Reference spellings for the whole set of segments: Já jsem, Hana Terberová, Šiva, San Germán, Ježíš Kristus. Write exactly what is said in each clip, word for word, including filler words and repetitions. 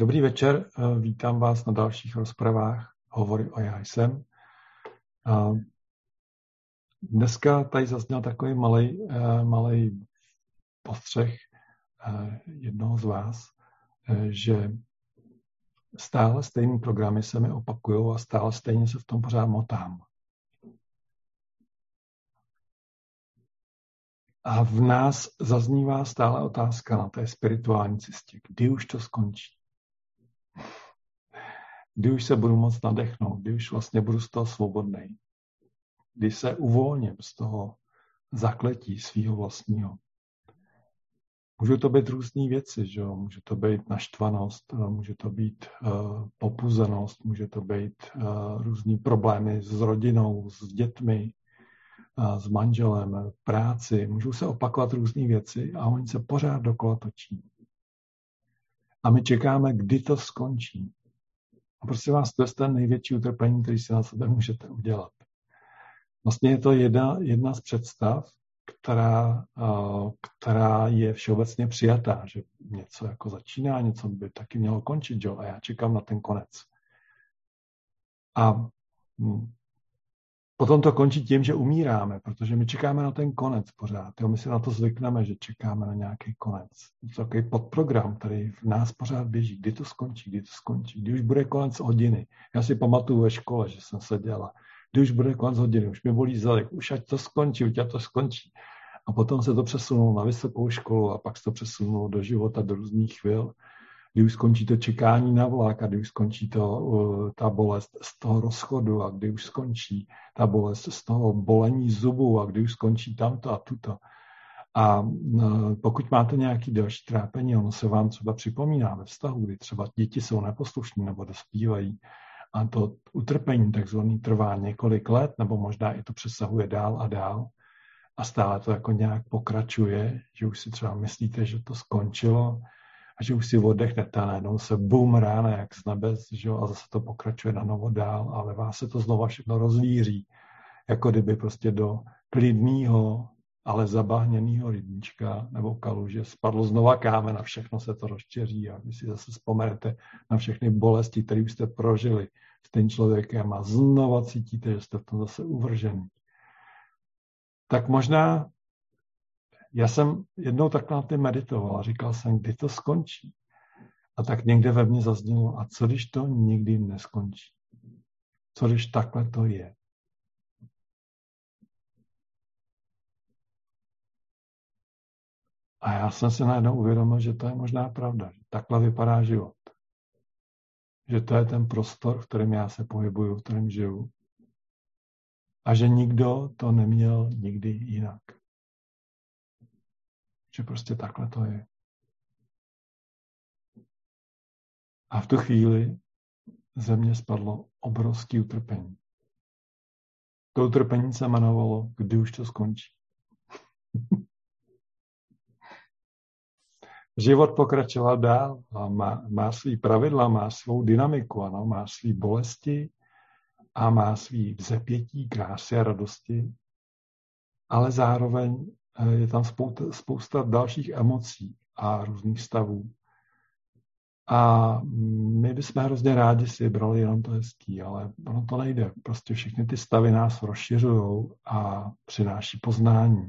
Dobrý večer, vítám vás na dalších rozpravách Hovory o já jsem. Dneska tady zazněl takový malej, malej postřeh jednoho z vás, že stále stejné programy se mi opakujou a stále stejně se v tom pořád motám. A v nás zaznívá stále otázka na té spirituální cestě. Kdy už to skončí? Kdy už se budu moct nadechnout? Kdy už vlastně budu z toho svobodnej? Kdy se uvolním z toho zakletí svého vlastního? Můžou to být různé věci, že jo? Může to být naštvanost, může to být uh, popuzenost, může to být uh, různý problémy s rodinou, s dětmi, s manželem, práci, můžou se opakovat různé věci a oni se pořád dokola točí. A my čekáme, kdy to skončí. A prosím vás, to je ten největší utrpení, který si na sebe můžete udělat. Vlastně je to jedna, jedna z představ, která, která je všeobecně přijatá, že něco jako začíná, něco by taky mělo končit, jo? A já čekám na ten konec. A potom to končí tím, že umíráme, protože my čekáme na ten konec pořád. Jo? My si na to zvykneme, že čekáme na nějaký konec. To je takový podprogram, který v nás pořád běží. Kdy to skončí, kdy to skončí, kdy už bude konec hodiny. Já si pamatuju ve škole, že jsem seděla. Kdy už bude konec hodiny, už mi bolí zadek, už ať to skončí, už ať to skončí. A potom se to přesunulo na vysokou školu a pak se to přesunulo do života, do různých chvil. Kdy už skončí to čekání na vlak a kdy už skončí to, uh, ta bolest z toho rozchodu a kdy už skončí ta bolest z toho bolení zubu a kdy už skončí tamto a tuto. A uh, pokud máte nějaké další trápení, ono se vám třeba připomíná ve vztahu, kdy třeba děti jsou neposlušní nebo dospívají a to utrpení takzvané trvá několik let nebo možná i to přesahuje dál a dál a stále to jako nějak pokračuje, že už si třeba myslíte, že to skončilo, a že už si oddechnete a najednou se bum rána jak z nebes, že? A zase to pokračuje na novo dál, ale vás se to znova všechno rozvíří, jako kdyby prostě do klidného, ale zabahněného rybníčka nebo kaluže spadlo znova kámen a všechno se to rozčeří a vy si zase vzpomenete na všechny bolesti, které jste prožili s tím člověkem a znova cítíte, že jste v tom zase uvržení. Tak možná já jsem jednou tak na tím meditoval a říkal jsem, kdy to skončí. A tak někde ve mně zaznělo, a co když to nikdy neskončí? Co když takhle to je? A já jsem si najednou uvědomil, že to je možná pravda, že takhle vypadá život. Že to je ten prostor, v kterém já se pohybuju, v kterém žiju. A že nikdo to neměl nikdy jinak. Že prostě takhle to je. A v tu chvíli ze mě spadlo obrovské utrpení. To utrpení se jmenovalo, kdy už to skončí. Život pokračoval dál a má, má svý pravidla, má svou dynamiku, ano, má svý bolesti a má svý vzepětí, krásy a radosti, ale zároveň je tam spousta, spousta dalších emocí a různých stavů. A my bychom hrozně rádi si brali jenom to hezký, ale ono to nejde. Prostě všechny ty stavy nás rozšiřujou a přináší poznání.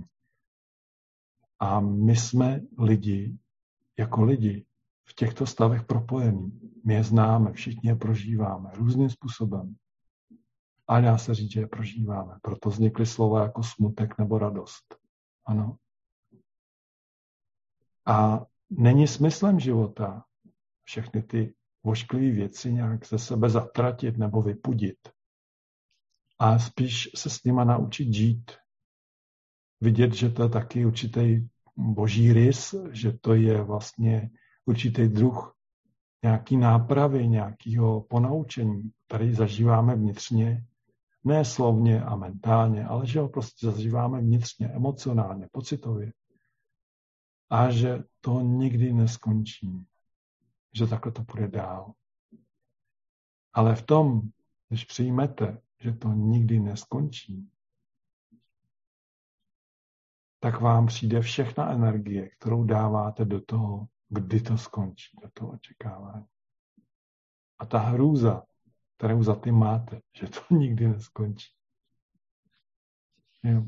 A my jsme lidi, jako lidi, v těchto stavech propojení. My je známe, všichni je prožíváme různým způsobem. A dá se říct, že je prožíváme. Proto vznikly slova jako smutek nebo radost. Ano. A není smyslem života všechny ty vošklivé věci nějak ze sebe zatratit nebo vypudit. A spíš se s nima naučit žít. Vidět, že to je taky určitý boží rys, že to je vlastně určitý druh nějaký nápravy, nějakého ponaučení, který zažíváme vnitřně. Ne slovně a mentálně, ale že ho prostě zažíváme vnitřně, emocionálně, pocitově. A že to nikdy neskončí. Že takhle to půjde dál. Ale v tom, když přijmete, že to nikdy neskončí, tak vám přijde všechna energie, kterou dáváte do toho, kdy to skončí, do toho očekávání. A ta hrůza, kterou za ty máte, že to nikdy neskončí. Jo.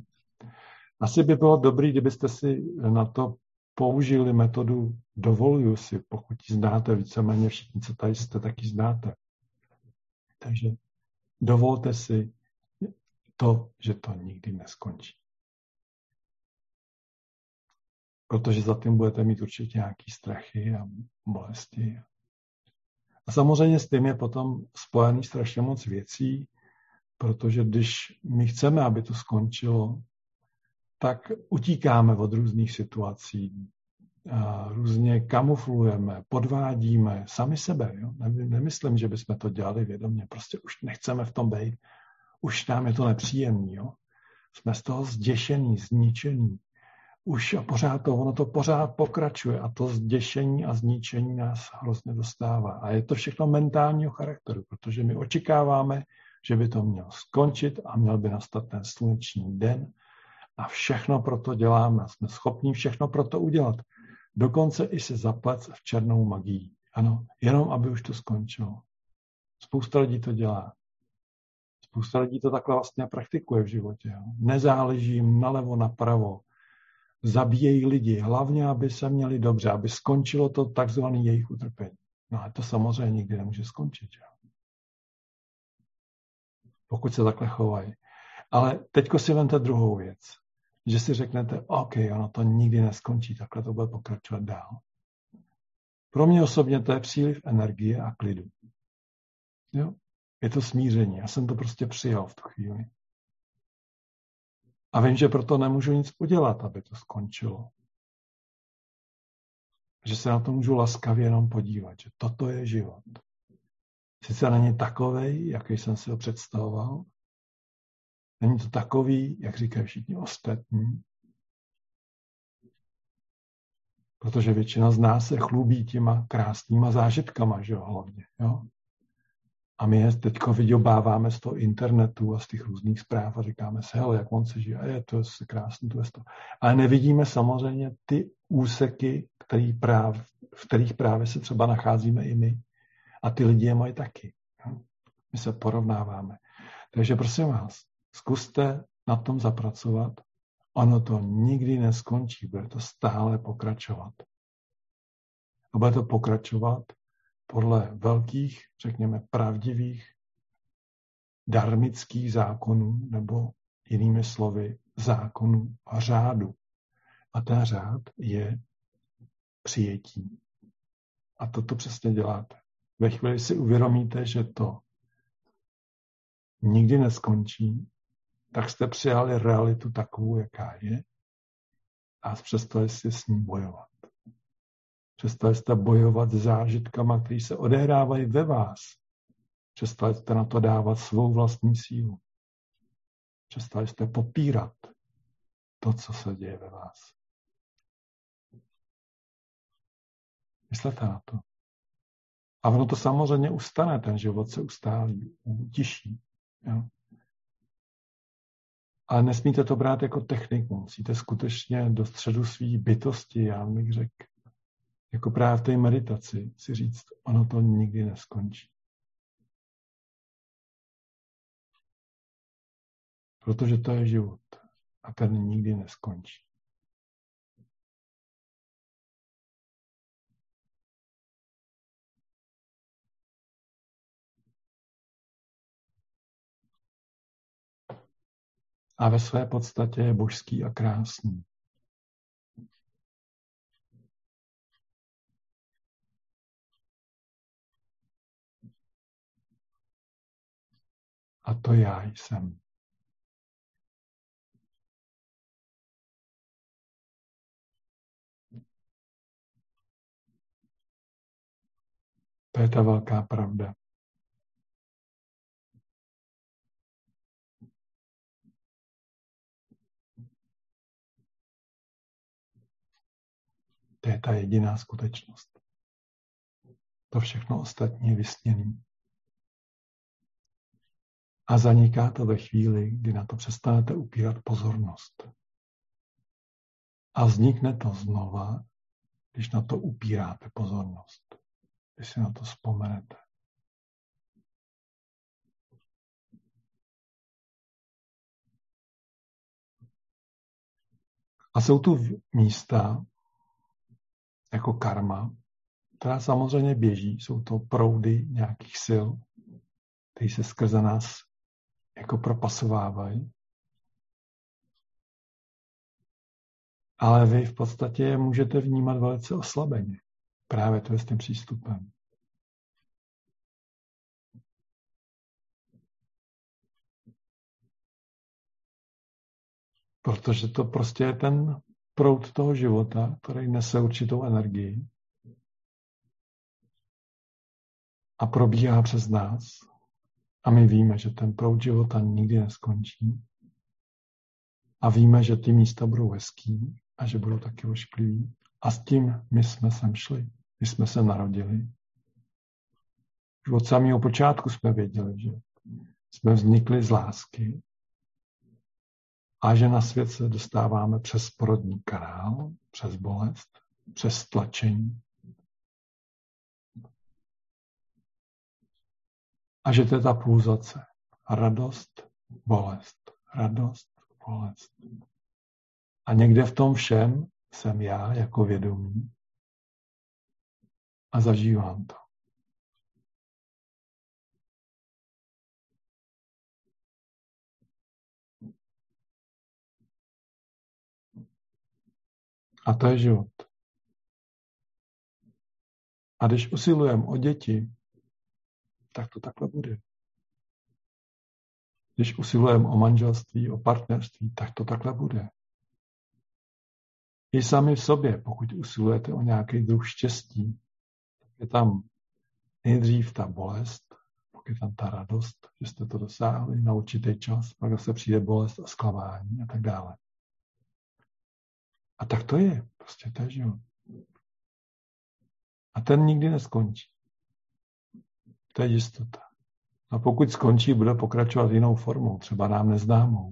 Asi by bylo dobré, kdybyste si na to použili metodu dovoluju si, pokud ji znáte, víceméně všichni, co tady jste, taky znáte. Takže dovolte si to, že to nikdy neskončí. Protože za tím budete mít určitě nějaké strachy a bolesti. A samozřejmě s tím je potom spojený strašně moc věcí, protože když my chceme, aby to skončilo, tak utíkáme od různých situací, různě kamuflujeme, podvádíme sami sebe. Jo? Nemyslím, že bychom to dělali vědomě, prostě už nechceme v tom být. Už nám je to nepříjemný. Jo? Jsme z toho zděšení, zničení. Už a pořád to, ono to pořád pokračuje a to zděšení a zničení nás hrozně dostává. A je to všechno mentálního charakteru, protože my očekáváme, že by to mělo skončit a měl by nastat ten sluneční den a všechno proto děláme. Jsme schopni všechno proto udělat. Dokonce i se zaplec v černou magii. Ano, jenom aby už to skončilo. Spousta lidí to dělá. Spousta lidí to takhle vlastně praktikuje v životě. Jo? Nezáleží jim nalevo, napravo. Zabíjejí lidi, hlavně, aby se měli dobře, aby skončilo to takzvané jejich utrpení. No ale to samozřejmě nikdy nemůže skončit. Jo? Pokud se takhle chovají. Ale teďko si vemte druhou věc, že si řeknete, OK, ono to nikdy neskončí, takhle to bude pokračovat dál. Pro mě osobně to je příliv energie a klidu. Jo? Je to smíření, já jsem to prostě přijal v tu chvíli. A vím, že proto nemůžu nic udělat, aby to skončilo. Že se na to můžu laskavě jenom podívat, že toto je život. Sice není takovej, jaký jsem si ho představoval, není to takový, jak říkají všichni ostatní. Protože většina z nás se chlubí těma krásnýma zážitkama, že jo, hlavně, jo. A my je teďko vyděbáváme z toho internetu a z těch různých zpráv a říkáme si, hele, jak on se žije, je to je krásný, to je to. Ale nevidíme samozřejmě ty úseky, který práv, v kterých právě se třeba nacházíme i my. A ty lidi je mají taky. My se porovnáváme. Takže prosím vás, zkuste na tom zapracovat. Ono to nikdy neskončí, bude to stále pokračovat. A bude to pokračovat podle velkých, řekněme, pravdivých, dharmických zákonů, nebo jinými slovy, zákonů a řádu. A ten řád je přijetí. A toto přesně děláte. Ve chvíli si uvědomíte, že to nikdy neskončí, tak jste přijali realitu takovou, jaká je, a přestali si s ní bojovat. Přestali jste bojovat s zážitkama, které se odehrávají ve vás. Přestali jste na to dávat svou vlastní sílu. Přestali jste popírat to, co se děje ve vás. Myslete na to. A ono to samozřejmě ustane, ten život se ustálí, utiší. Jo? Ale nesmíte to brát jako techniku. Musíte skutečně do středu své bytosti, já bych řekl, jako právě v té meditaci si říct, ono to nikdy neskončí. Protože to je život a ten nikdy neskončí. A ve své podstatě je božský a krásný. A to já jsem. To je ta velká pravda. To je ta jediná skutečnost. To všechno ostatní je vysněný. A zaniká to ve chvíli, kdy na to přestanete upírat pozornost. A vznikne to znova, když na to upíráte pozornost. Když si na to vzpomenete. A jsou tu místa, jako karma, která samozřejmě běží. Jsou to proudy nějakých sil, které se skrze nás jako propasovávají. Ale vy v podstatě je můžete vnímat velice oslabeně. Právě to je s tím přístupem. Protože to prostě je ten proud toho života, který nese určitou energii a probíhá přes nás. A my víme, že ten proud života nikdy neskončí. A víme, že ty místa budou hezký a že budou taky ošklivý. A s tím my jsme sem šli. My jsme se narodili. Už od samého počátku jsme věděli, že jsme vznikli z lásky a že na svět se dostáváme přes porodní kanál, přes bolest, přes tlačení. A že to je ta pulzace. Radost, bolest, radost, bolest. A někde v tom všem jsem já jako vědomí a zažívám to. A to je život. A když usilujeme o děti, tak to takhle bude. Když usilujeme o manželství, o partnerství, tak to takhle bude. I sami v sobě, pokud usilujete o nějaký druh štěstí, tak je tam nejdřív ta bolest, pak je tam ta radost, že jste to dosáhli na určitý čas, pak se přijde bolest a zklamání a tak dále. A tak to je, prostě to je život. A ten nikdy neskončí. To je jistota. A pokud skončí, bude pokračovat jinou formou, třeba nám neznámou.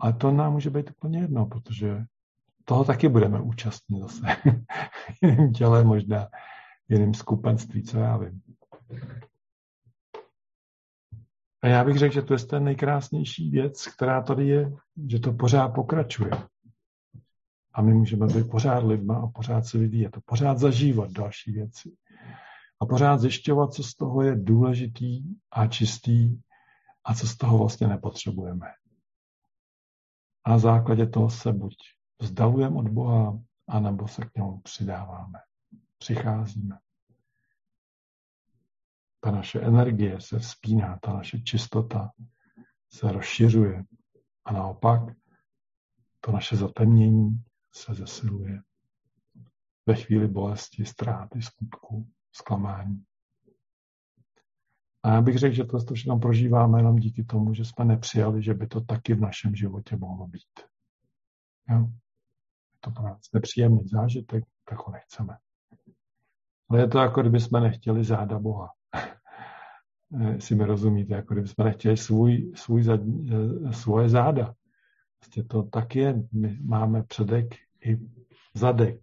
Ale to nám může být úplně jedno, protože toho taky budeme účastní zase. Jiným těle možná, jiným skupenství, co já vím. A já bych řekl, že to je ten nejkrásnější věc, která tady je, že to pořád pokračuje. A my můžeme být pořád lidma a pořád se vyvíjet a pořád zažívat další věci. A pořád zjišťovat, co z toho je důležitý a čistý a co z toho vlastně nepotřebujeme. A na základě toho se buď vzdalujeme od Boha, anebo se k němu přidáváme. Přicházíme. Ta naše energie se vzpíná, ta naše čistota se rozšiřuje. A naopak to naše zatemnění se zesiluje ve chvíli bolesti, ztráty, skutku, zklamání. A já bych řekl, že to, to všechno prožíváme jenom díky tomu, že jsme nepřijali, že by to taky v našem životě mohlo být. Jo? Je to pro nás nepříjemný zážitek, tak ho nechceme. Ale je to jako, kdyby jsme nechtěli záda Boha. Jestli mi rozumíte, jako kdyby jsme nechtěli svůj, svůj zad, svoje záda. Vlastně to tak je. My máme předek i zadek.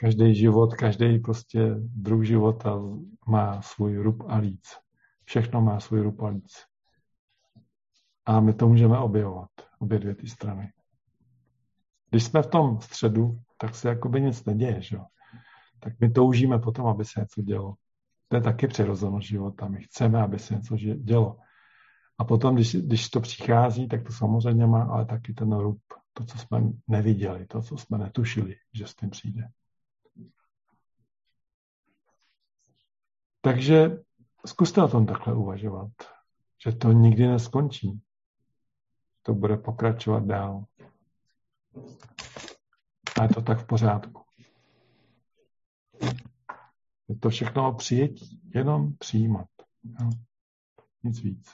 Každý život, každý prostě druh života má svůj rub a líc. Všechno má svůj rub a líc. A my to můžeme objevovat, obě dvě ty strany. Když jsme v tom středu, tak se jakoby nic neděje, že jo? Tak my toužíme potom, aby se něco dělo. To je taky přirozenost života. My chceme, aby se něco dělo. A potom, když, když to přichází, tak to samozřejmě má, ale taky ten rub, to, co jsme neviděli, to, co jsme netušili, že s tím přijde. Takže zkuste o tom takhle uvažovat, že to nikdy neskončí. To bude pokračovat dál. A je to tak v pořádku. Je to všechno o přijetí, jenom přijímat. Jo? Nic víc.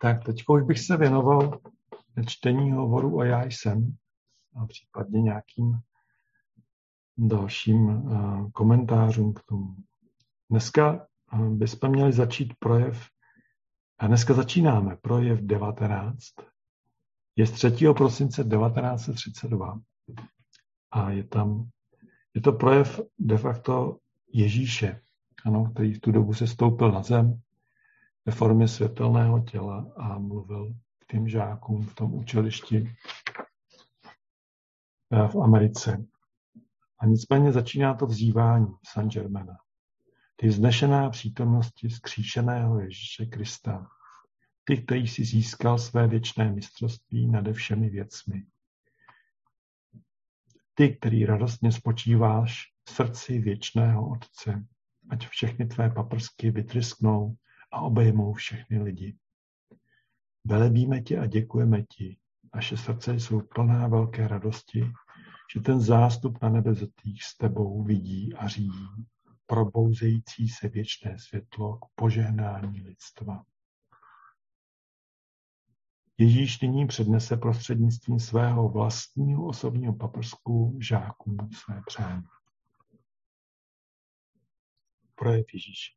Tak teď už bych se věnoval čtení hovoru o Já jsem a případně nějakým dalším komentářům k tomu. Dneska bychom měli začít projev, a dneska začínáme projev devatenáct, je z třetího prosince devatenáct třicet dva a je tam, je to projev de facto Ježíše, ano, který v tu dobu se stoupil na zem ve formě světelného těla a mluvil k těm žákům v tom učilišti v Americe. A nicméně začíná to vzývání San Germana. Ty vznešená přítomnosti vzkříšeného Ježíše Krista. Ty, který si získal své věčné mistrovství nade všemi věcmi. Ty, který radostně spočíváš v srdci věčného Otce, ať všechny tvé paprsky vytrysknou a obejmou všechny lidi. Velebíme tě a děkujeme ti. Naše srdce jsou plná velké radosti, že ten zástup na nebezatých s tebou vidí a řídí probouzející se věčné světlo k požehnání lidstva. Ježíš nyní přednese prostřednictvím svého vlastního osobního paprsku žákům své přání. Projev Ježíše.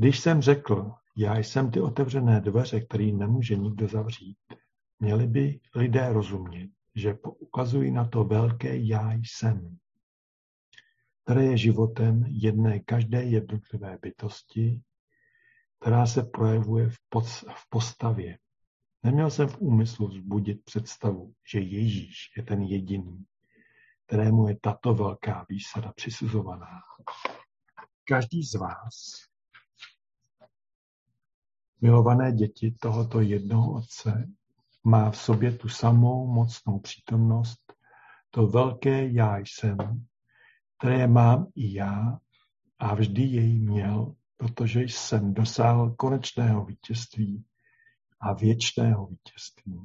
Když jsem řekl, já jsem ty otevřené dveře, které nemůže nikdo zavřít, měli by lidé rozumět, že poukazují na to velké já jsem, které je životem jedné každé jednotlivé bytosti, která se projevuje v, podst- v postavě. Neměl jsem v úmyslu vzbudit představu, že Ježíš je ten jediný, kterému je tato velká výsada přisuzovaná. Každý z vás, milované děti tohoto jednoho Otce, má v sobě tu samou mocnou přítomnost, to velké já jsem, které mám i já a vždy jej měl, protože jsem dosáhl konečného vítězství a věčného vítězství.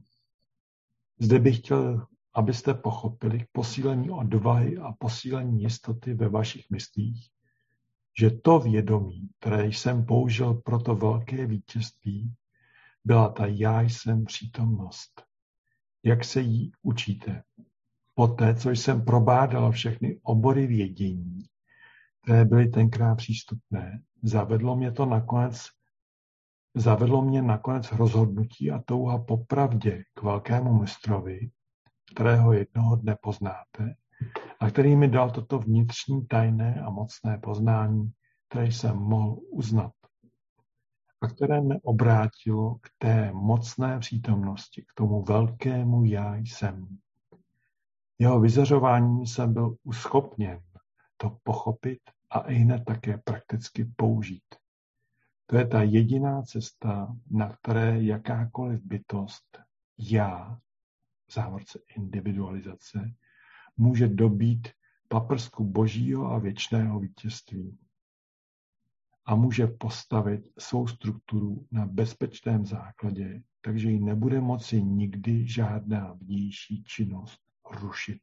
Zde bych chtěl, abyste pochopili posílení odvahy a posílení jistoty ve vašich myslích, že to vědomí, které jsem použil pro to velké vítězství, byla ta já jsem přítomnost. Jak se jí učíte? Poté, co jsem probádal všechny obory vědění, které byly tenkrát přístupné, zavedlo mě to nakonec, zavedlo mě nakonec rozhodnutí a touha popravdě k velkému mistrovi, kterého jednoho dne poznáte, a který mi dal toto vnitřní tajné a mocné poznání, které jsem mohl uznat a které mě obrátilo k té mocné přítomnosti, k tomu velkému já jsem. Jeho vyzařováním jsem byl uschopněn to pochopit a i hned také prakticky použít. To je ta jediná cesta, na které jakákoliv bytost já, v závorce individualizace, může dobít paprsku božího a věčného vítězství a může postavit svou strukturu na bezpečném základě, takže ji nebude moci nikdy žádná vnější činnost rušit.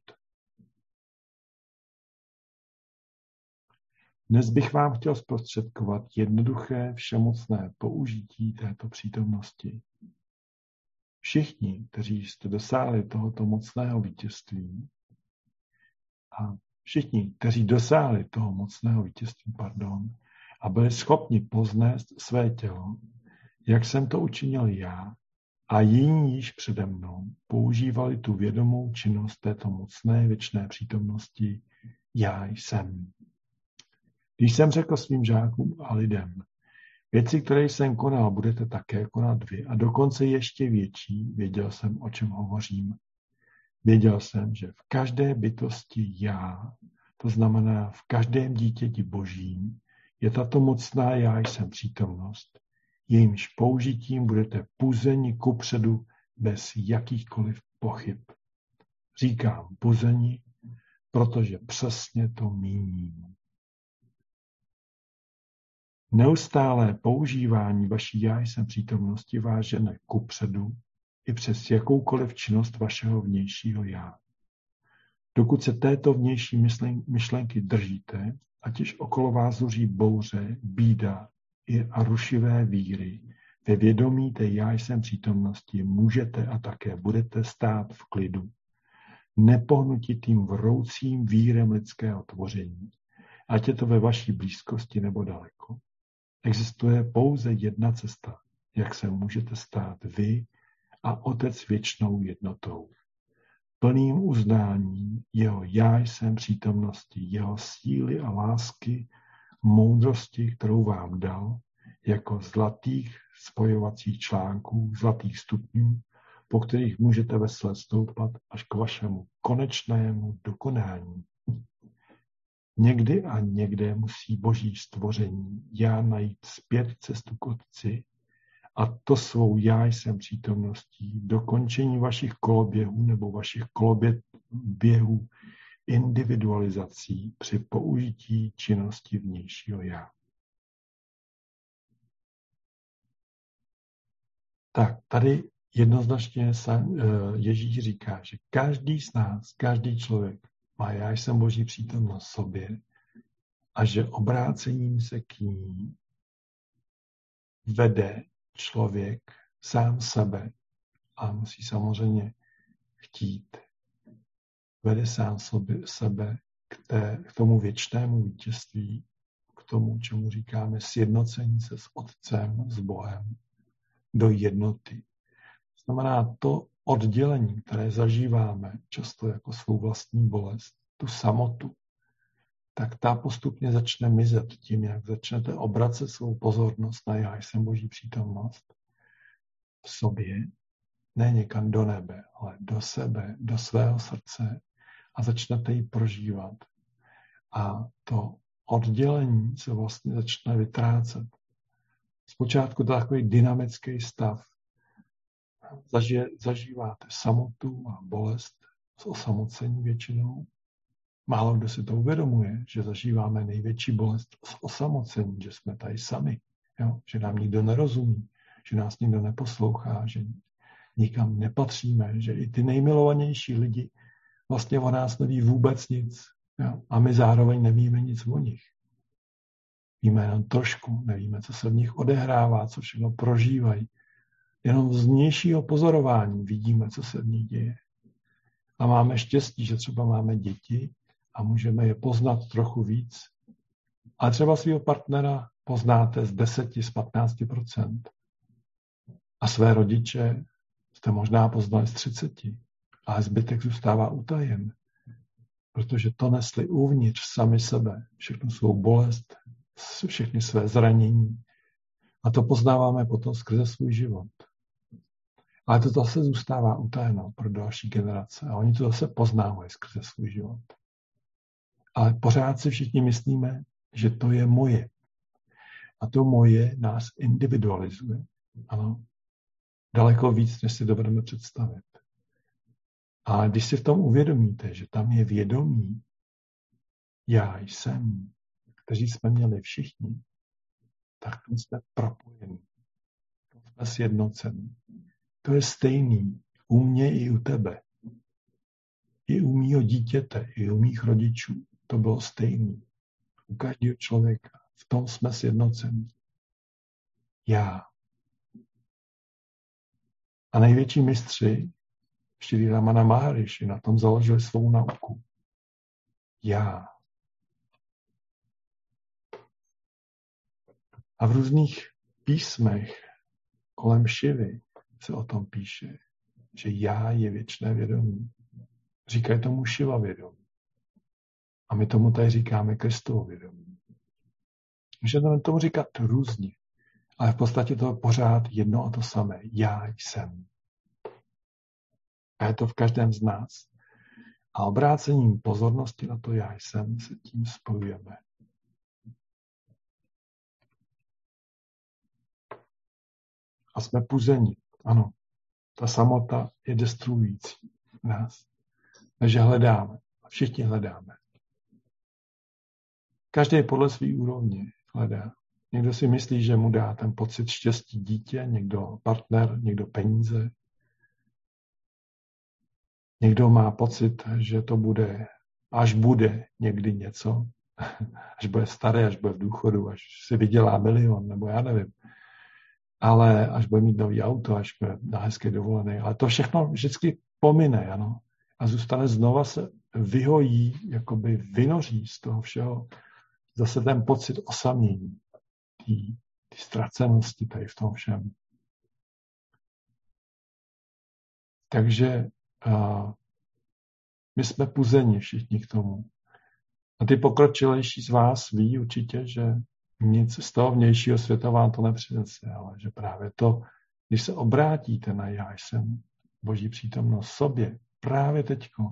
Dnes bych vám chtěl zprostředkovat jednoduché všemocné použití této přítomnosti. Všichni, kteří jste dosáhli tohoto mocného vítězství, a všichni, kteří dosáhli toho mocného vítězství, pardon, a byli schopni poznést své tělo, jak jsem to učinil já, a jiní již přede mnou používali tu vědomou činnost této mocné věčné přítomnosti já jsem. Když jsem řekl svým žákům a lidem, věci, které jsem konal, budete také konat vy a dokonce ještě větší, věděl jsem, o čem hovořím. Věděl jsem, že v každé bytosti já, to znamená v každém dítěti božím, je tato mocná já jsem přítomnost, jejímž použitím budete puzeni kupředu bez jakýchkoliv pochyb. Říkám puzeni, protože přesně to míním. Neustálé používání vaší já jsem přítomnosti vás žene kupředu i přes jakoukoliv činnost vašeho vnějšího já. Dokud se této vnější myšlenky držíte, ať již okolo vás zuří bouře, bída a rušivé víry, ve vědomí té já jsem přítomnosti můžete a také budete stát v klidu, nepohnutitým vroucím vírem lidského tvoření, ať je to ve vaší blízkosti nebo daleko. Existuje pouze jedna cesta, jak se můžete stát vy a Otec věčnou jednotou. Plným uznáním jeho já jsem přítomnosti, jeho síly a lásky, moudrosti, kterou vám dal, jako zlatých spojovacích článků, zlatých stupňů, po kterých můžete vesle stoupat až k vašemu konečnému dokonání. Někdy a někde musí boží stvoření já najít zpět cestu k otci, a to svou já jsem přítomností, dokončení vašich koloběhů nebo vašich koloběhů individualizací při použití činnosti vnějšího já. Tak tady jednoznačně Ježíš říká, že každý z nás, každý člověk má já jsem boží přítomnost v sobě a že obrácením se k ní vede člověk sám sebe a musí samozřejmě chtít. Vede sám sobě, sebe k, té, k tomu věčnému vítězství, k tomu, čemu říkáme sjednocení se s Otcem, s Bohem, do jednoty. Znamená to oddělení, které zažíváme často jako svou vlastní bolest, tu samotu, tak ta postupně začne mizet tím, jak začnete obracet svou pozornost na já jsem boží přítomnost v sobě, ne někam do nebe, ale do sebe, do svého srdce a začnete ji prožívat. A to oddělení se vlastně začne vytrácet. Zpočátku to je takový dynamický stav. Zaži- zažíváte samotu a bolest s osamocením většinou. Málo kdo si to uvědomuje, že zažíváme největší bolest s osamocením, že jsme tady sami, jo? Že nám nikdo nerozumí, že nás nikdo neposlouchá, že nikam nepatříme, že i ty nejmilovanější lidi vlastně o nás neví vůbec nic, jo? A my zároveň nevíme nic o nich. Víme jenom trošku, nevíme, co se v nich odehrává, co všechno prožívají. Jenom z vnějšího pozorování vidíme, co se v nich děje. A máme štěstí, že třeba máme děti a můžeme je poznat trochu víc. A třeba svého partnera poznáte z deseti, z patnácti procent. A své rodiče jste možná poznali z třiceti, ale zbytek zůstává utajen. Protože to nesli uvnitř sami sebe, všechnu svou bolest, všechny své zranění. A to poznáváme potom skrze svůj život. Ale to zase zůstává utajeno pro další generace. A oni to zase poznávají skrze svůj život. Ale pořád si všichni myslíme, že to je moje. A to moje nás individualizuje. Ano. Daleko víc, než si dovedeme představit. A když si v tom uvědomíte, že tam je vědomí, já jsem, kteří jsme měli všichni, tak tam jsme propojeni. Tam jsme sjednoceni. To je stejný u mě i u tebe. I u mýho dítěte, i u mých rodičů. To bylo stejný. U každého člověka. V tom jsme sjednoceni. Já. A největší mistři Šrí Ramana Maharši na tom založili svou nauku. Já. A v různých písmech kolem Šivy se o tom píše, že já je věčné vědomí. Říkají tomu Šiva vědomí. A my tomu tady říkáme Kristovo vědomí. Můžeme tomu říkat různě, ale v podstatě to je pořád jedno a to samé. Já jsem. A je to v každém z nás. A obrácením pozornosti na to já jsem se tím spojujeme. A jsme puzeni. Ano, ta samota je destruující v nás. Takže hledáme. Všichni hledáme. Každý podle svý úrovně hledá. Někdo si myslí, že mu dá ten pocit štěstí dítě, někdo partner, někdo peníze. Někdo má pocit, že to bude, až bude někdy něco. Až bude starý, až bude v důchodu, až si vydělá milion, nebo já nevím. Ale až bude mít nový auto, až bude na hezké dovolené. Ale to všechno vždycky pomine, ano. A zůstane znova se vyhojí, jakoby vynoří z toho všeho zase ten pocit osamění, ty ztracenosti tady v tom všem. Takže uh, my jsme puzeni všichni k tomu. A ty pokročilejší z vás ví určitě, že nic z toho vnějšího světa vám to nepřinese, ale že právě to, když se obrátíte na já jsem, boží přítomnost sobě, právě teďko,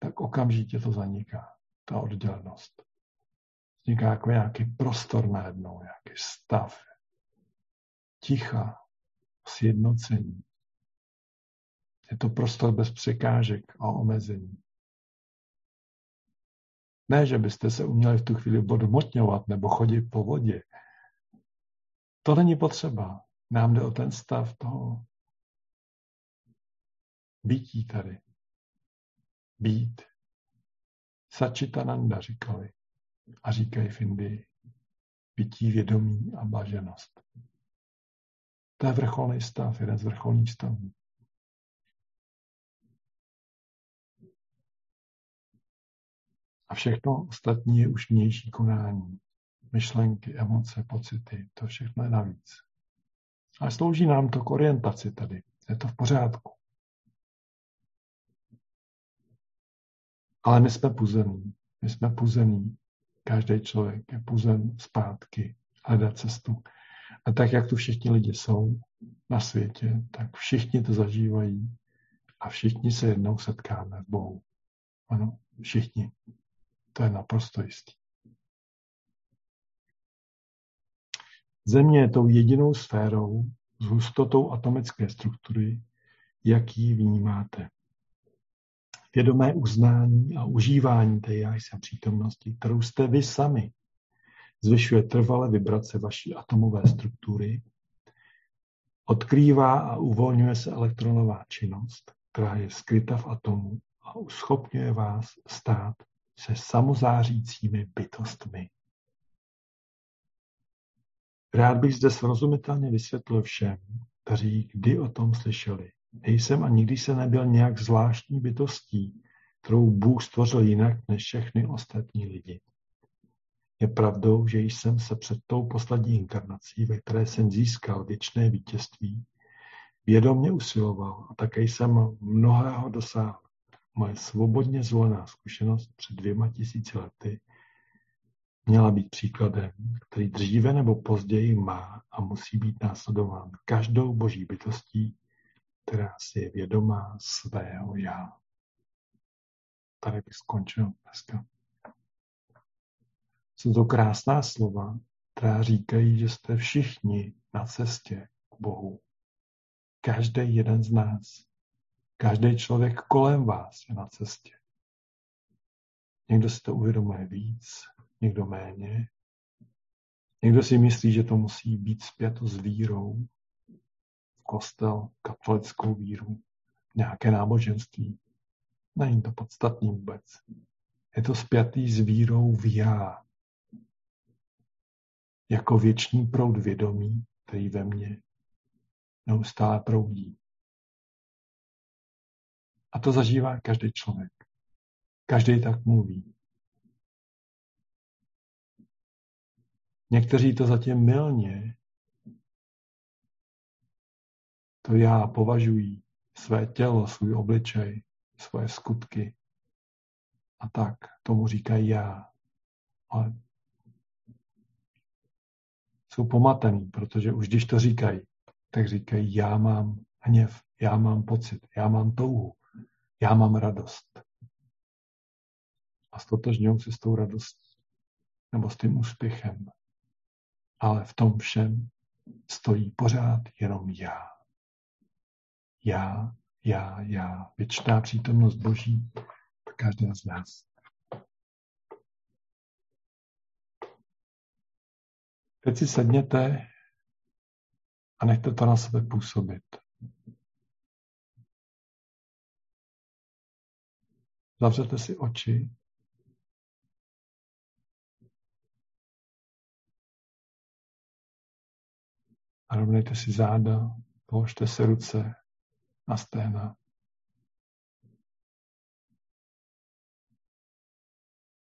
tak okamžitě to zaniká, ta oddělenost. Vzniká jako nějaký prostor najednou, nějaký stav, ticha, sjednocení. Je to prostor bez překážek a omezení. Ne, že byste se uměli v tu chvíli bodmotňovat nebo chodit po vodě. To není potřeba. Nám jde o ten stav toho bytí tady. Být. Sat-čit-ánanda říkali a říkají v Indii. Bytí, vědomí a blaženost. To je vrcholný stav, jeden z vrcholných stavů. A všechno ostatní je už vnější konání. Myšlenky, emoce, pocity, to všechno je navíc. Ale slouží nám to k orientaci tady. Je to v pořádku. Ale my jsme puzení. My jsme puzení. Každý člověk je puzen zpátky, hledat cestu. A tak, jak tu všichni lidi jsou na světě, tak všichni to zažívají a všichni se jednou setkáme v Bohu. Ano, všichni. To je naprosto jistý. Země je tou jedinou sférou s hustotou atomické struktury, jak ji vnímáte. Vědomé uznání a užívání té já jsem přítomnosti, kterou jste vy sami, zvyšuje trvale vibrace vaší atomové struktury, odkrývá a uvolňuje se elektronová činnost, která je skryta v atomu a uschopňuje vás stát se samozářícími bytostmi. Rád bych zde srozumitelně vysvětlil všem, kteří kdy o tom slyšeli. Nejsem a nikdy jsem nebyl nějak zvláštní bytostí, kterou Bůh stvořil jinak než všechny ostatní lidi. Je pravdou, že jsem se před tou poslední inkarnací, ve které jsem získal věčné vítězství, vědomě usiloval a také jsem mnohého dosáhl. Moje svobodně zvolená zkušenost před dvěma tisíci lety měla být příkladem, který dříve nebo později má a musí být následován každou boží bytostí, která si je vědomá svého já. Tady bych skončil dneska. Jsou to krásná slova, která říkají, že jste všichni na cestě k Bohu. Každý jeden z nás. Každý člověk kolem vás je na cestě. Někdo si to uvědomuje víc, někdo méně. Někdo si myslí, že to musí být spjato s vírou, kostel, katolickou víru, nějaké náboženství. Není to podstatný vůbec. Je to spjatý s vírou v já. Jako věčný proud vědomí, který ve mně neustále proudí. A to zažívá každý člověk. Každý tak mluví. Někteří to zatím mylně, to já považují své tělo, svůj obličej, svoje skutky. A tak tomu říkají já. Ale jsou pomatený, protože už když to říkají, tak říkají já mám hněv, já mám pocit, já mám touhu. Já mám radost. A ztotožňují se s tou radostí nebo s tím úspěchem. Ale v tom všem stojí pořád jenom já. Já, já, já. Věčná přítomnost Boží v každém z nás. Teď si sedněte a nechte to na sebe působit. Zavřete si oči a rovnejte si záda, položte si ruce na stehna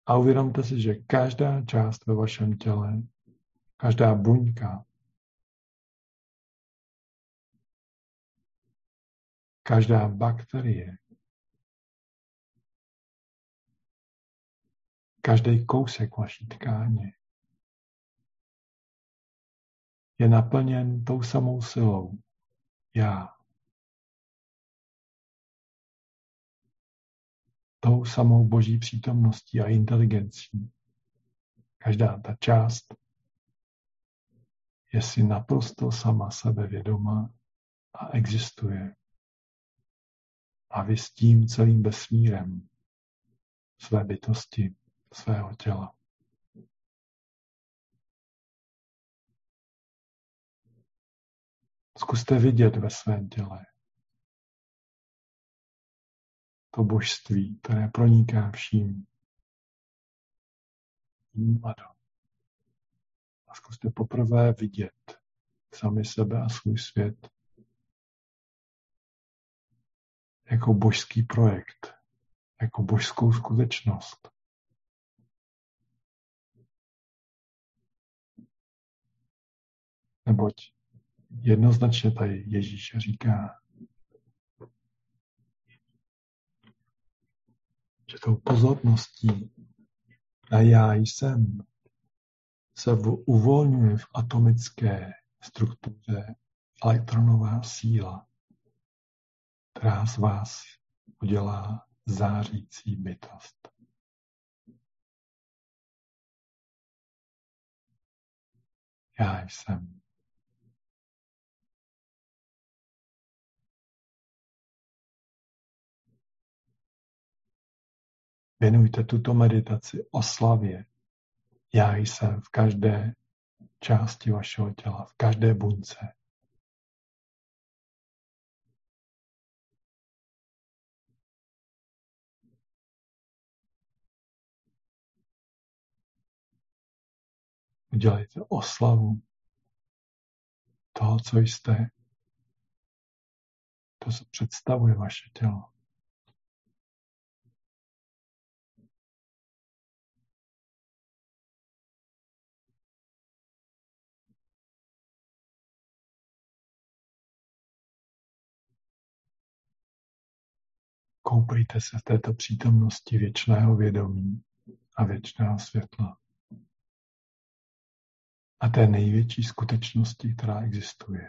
a uvědomte si, že každá část ve vašem těle, každá buňka, každá bakterie, každý kousek vaší tkáně je naplněn tou samou silou. Já. Tou samou boží přítomností a inteligencí. Každá ta část je si naprosto sama sebe vědomá a existuje. A vy s tím celým vesmírem své bytosti, svého těla. Zkuste vidět ve svém těle to božství, které proniká vším. A zkuste poprvé vidět sami sebe a svůj svět jako božský projekt, jako božskou skutečnost. Neboť jednoznačně tady Ježíš říká, že tou pozorností na já jsem se uvolňuje v atomické struktuře elektronová síla, která z vás udělá zářící bytost. Já jsem. Věnujte tuto meditaci oslavě. Já jsem v každé části vašeho těla, v každé buňce. Udělejte oslavu toho, co jste, to, co představuje vaše tělo. Koupejte se v této přítomnosti věčného vědomí a věčného světla. A té největší skutečnosti, která existuje.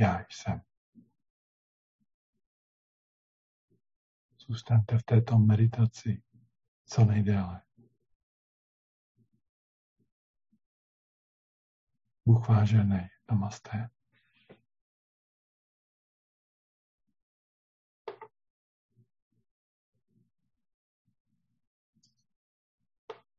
Já jsem. Zůstaňte v této meditaci co nejdéle. Bůh vážený, namaste.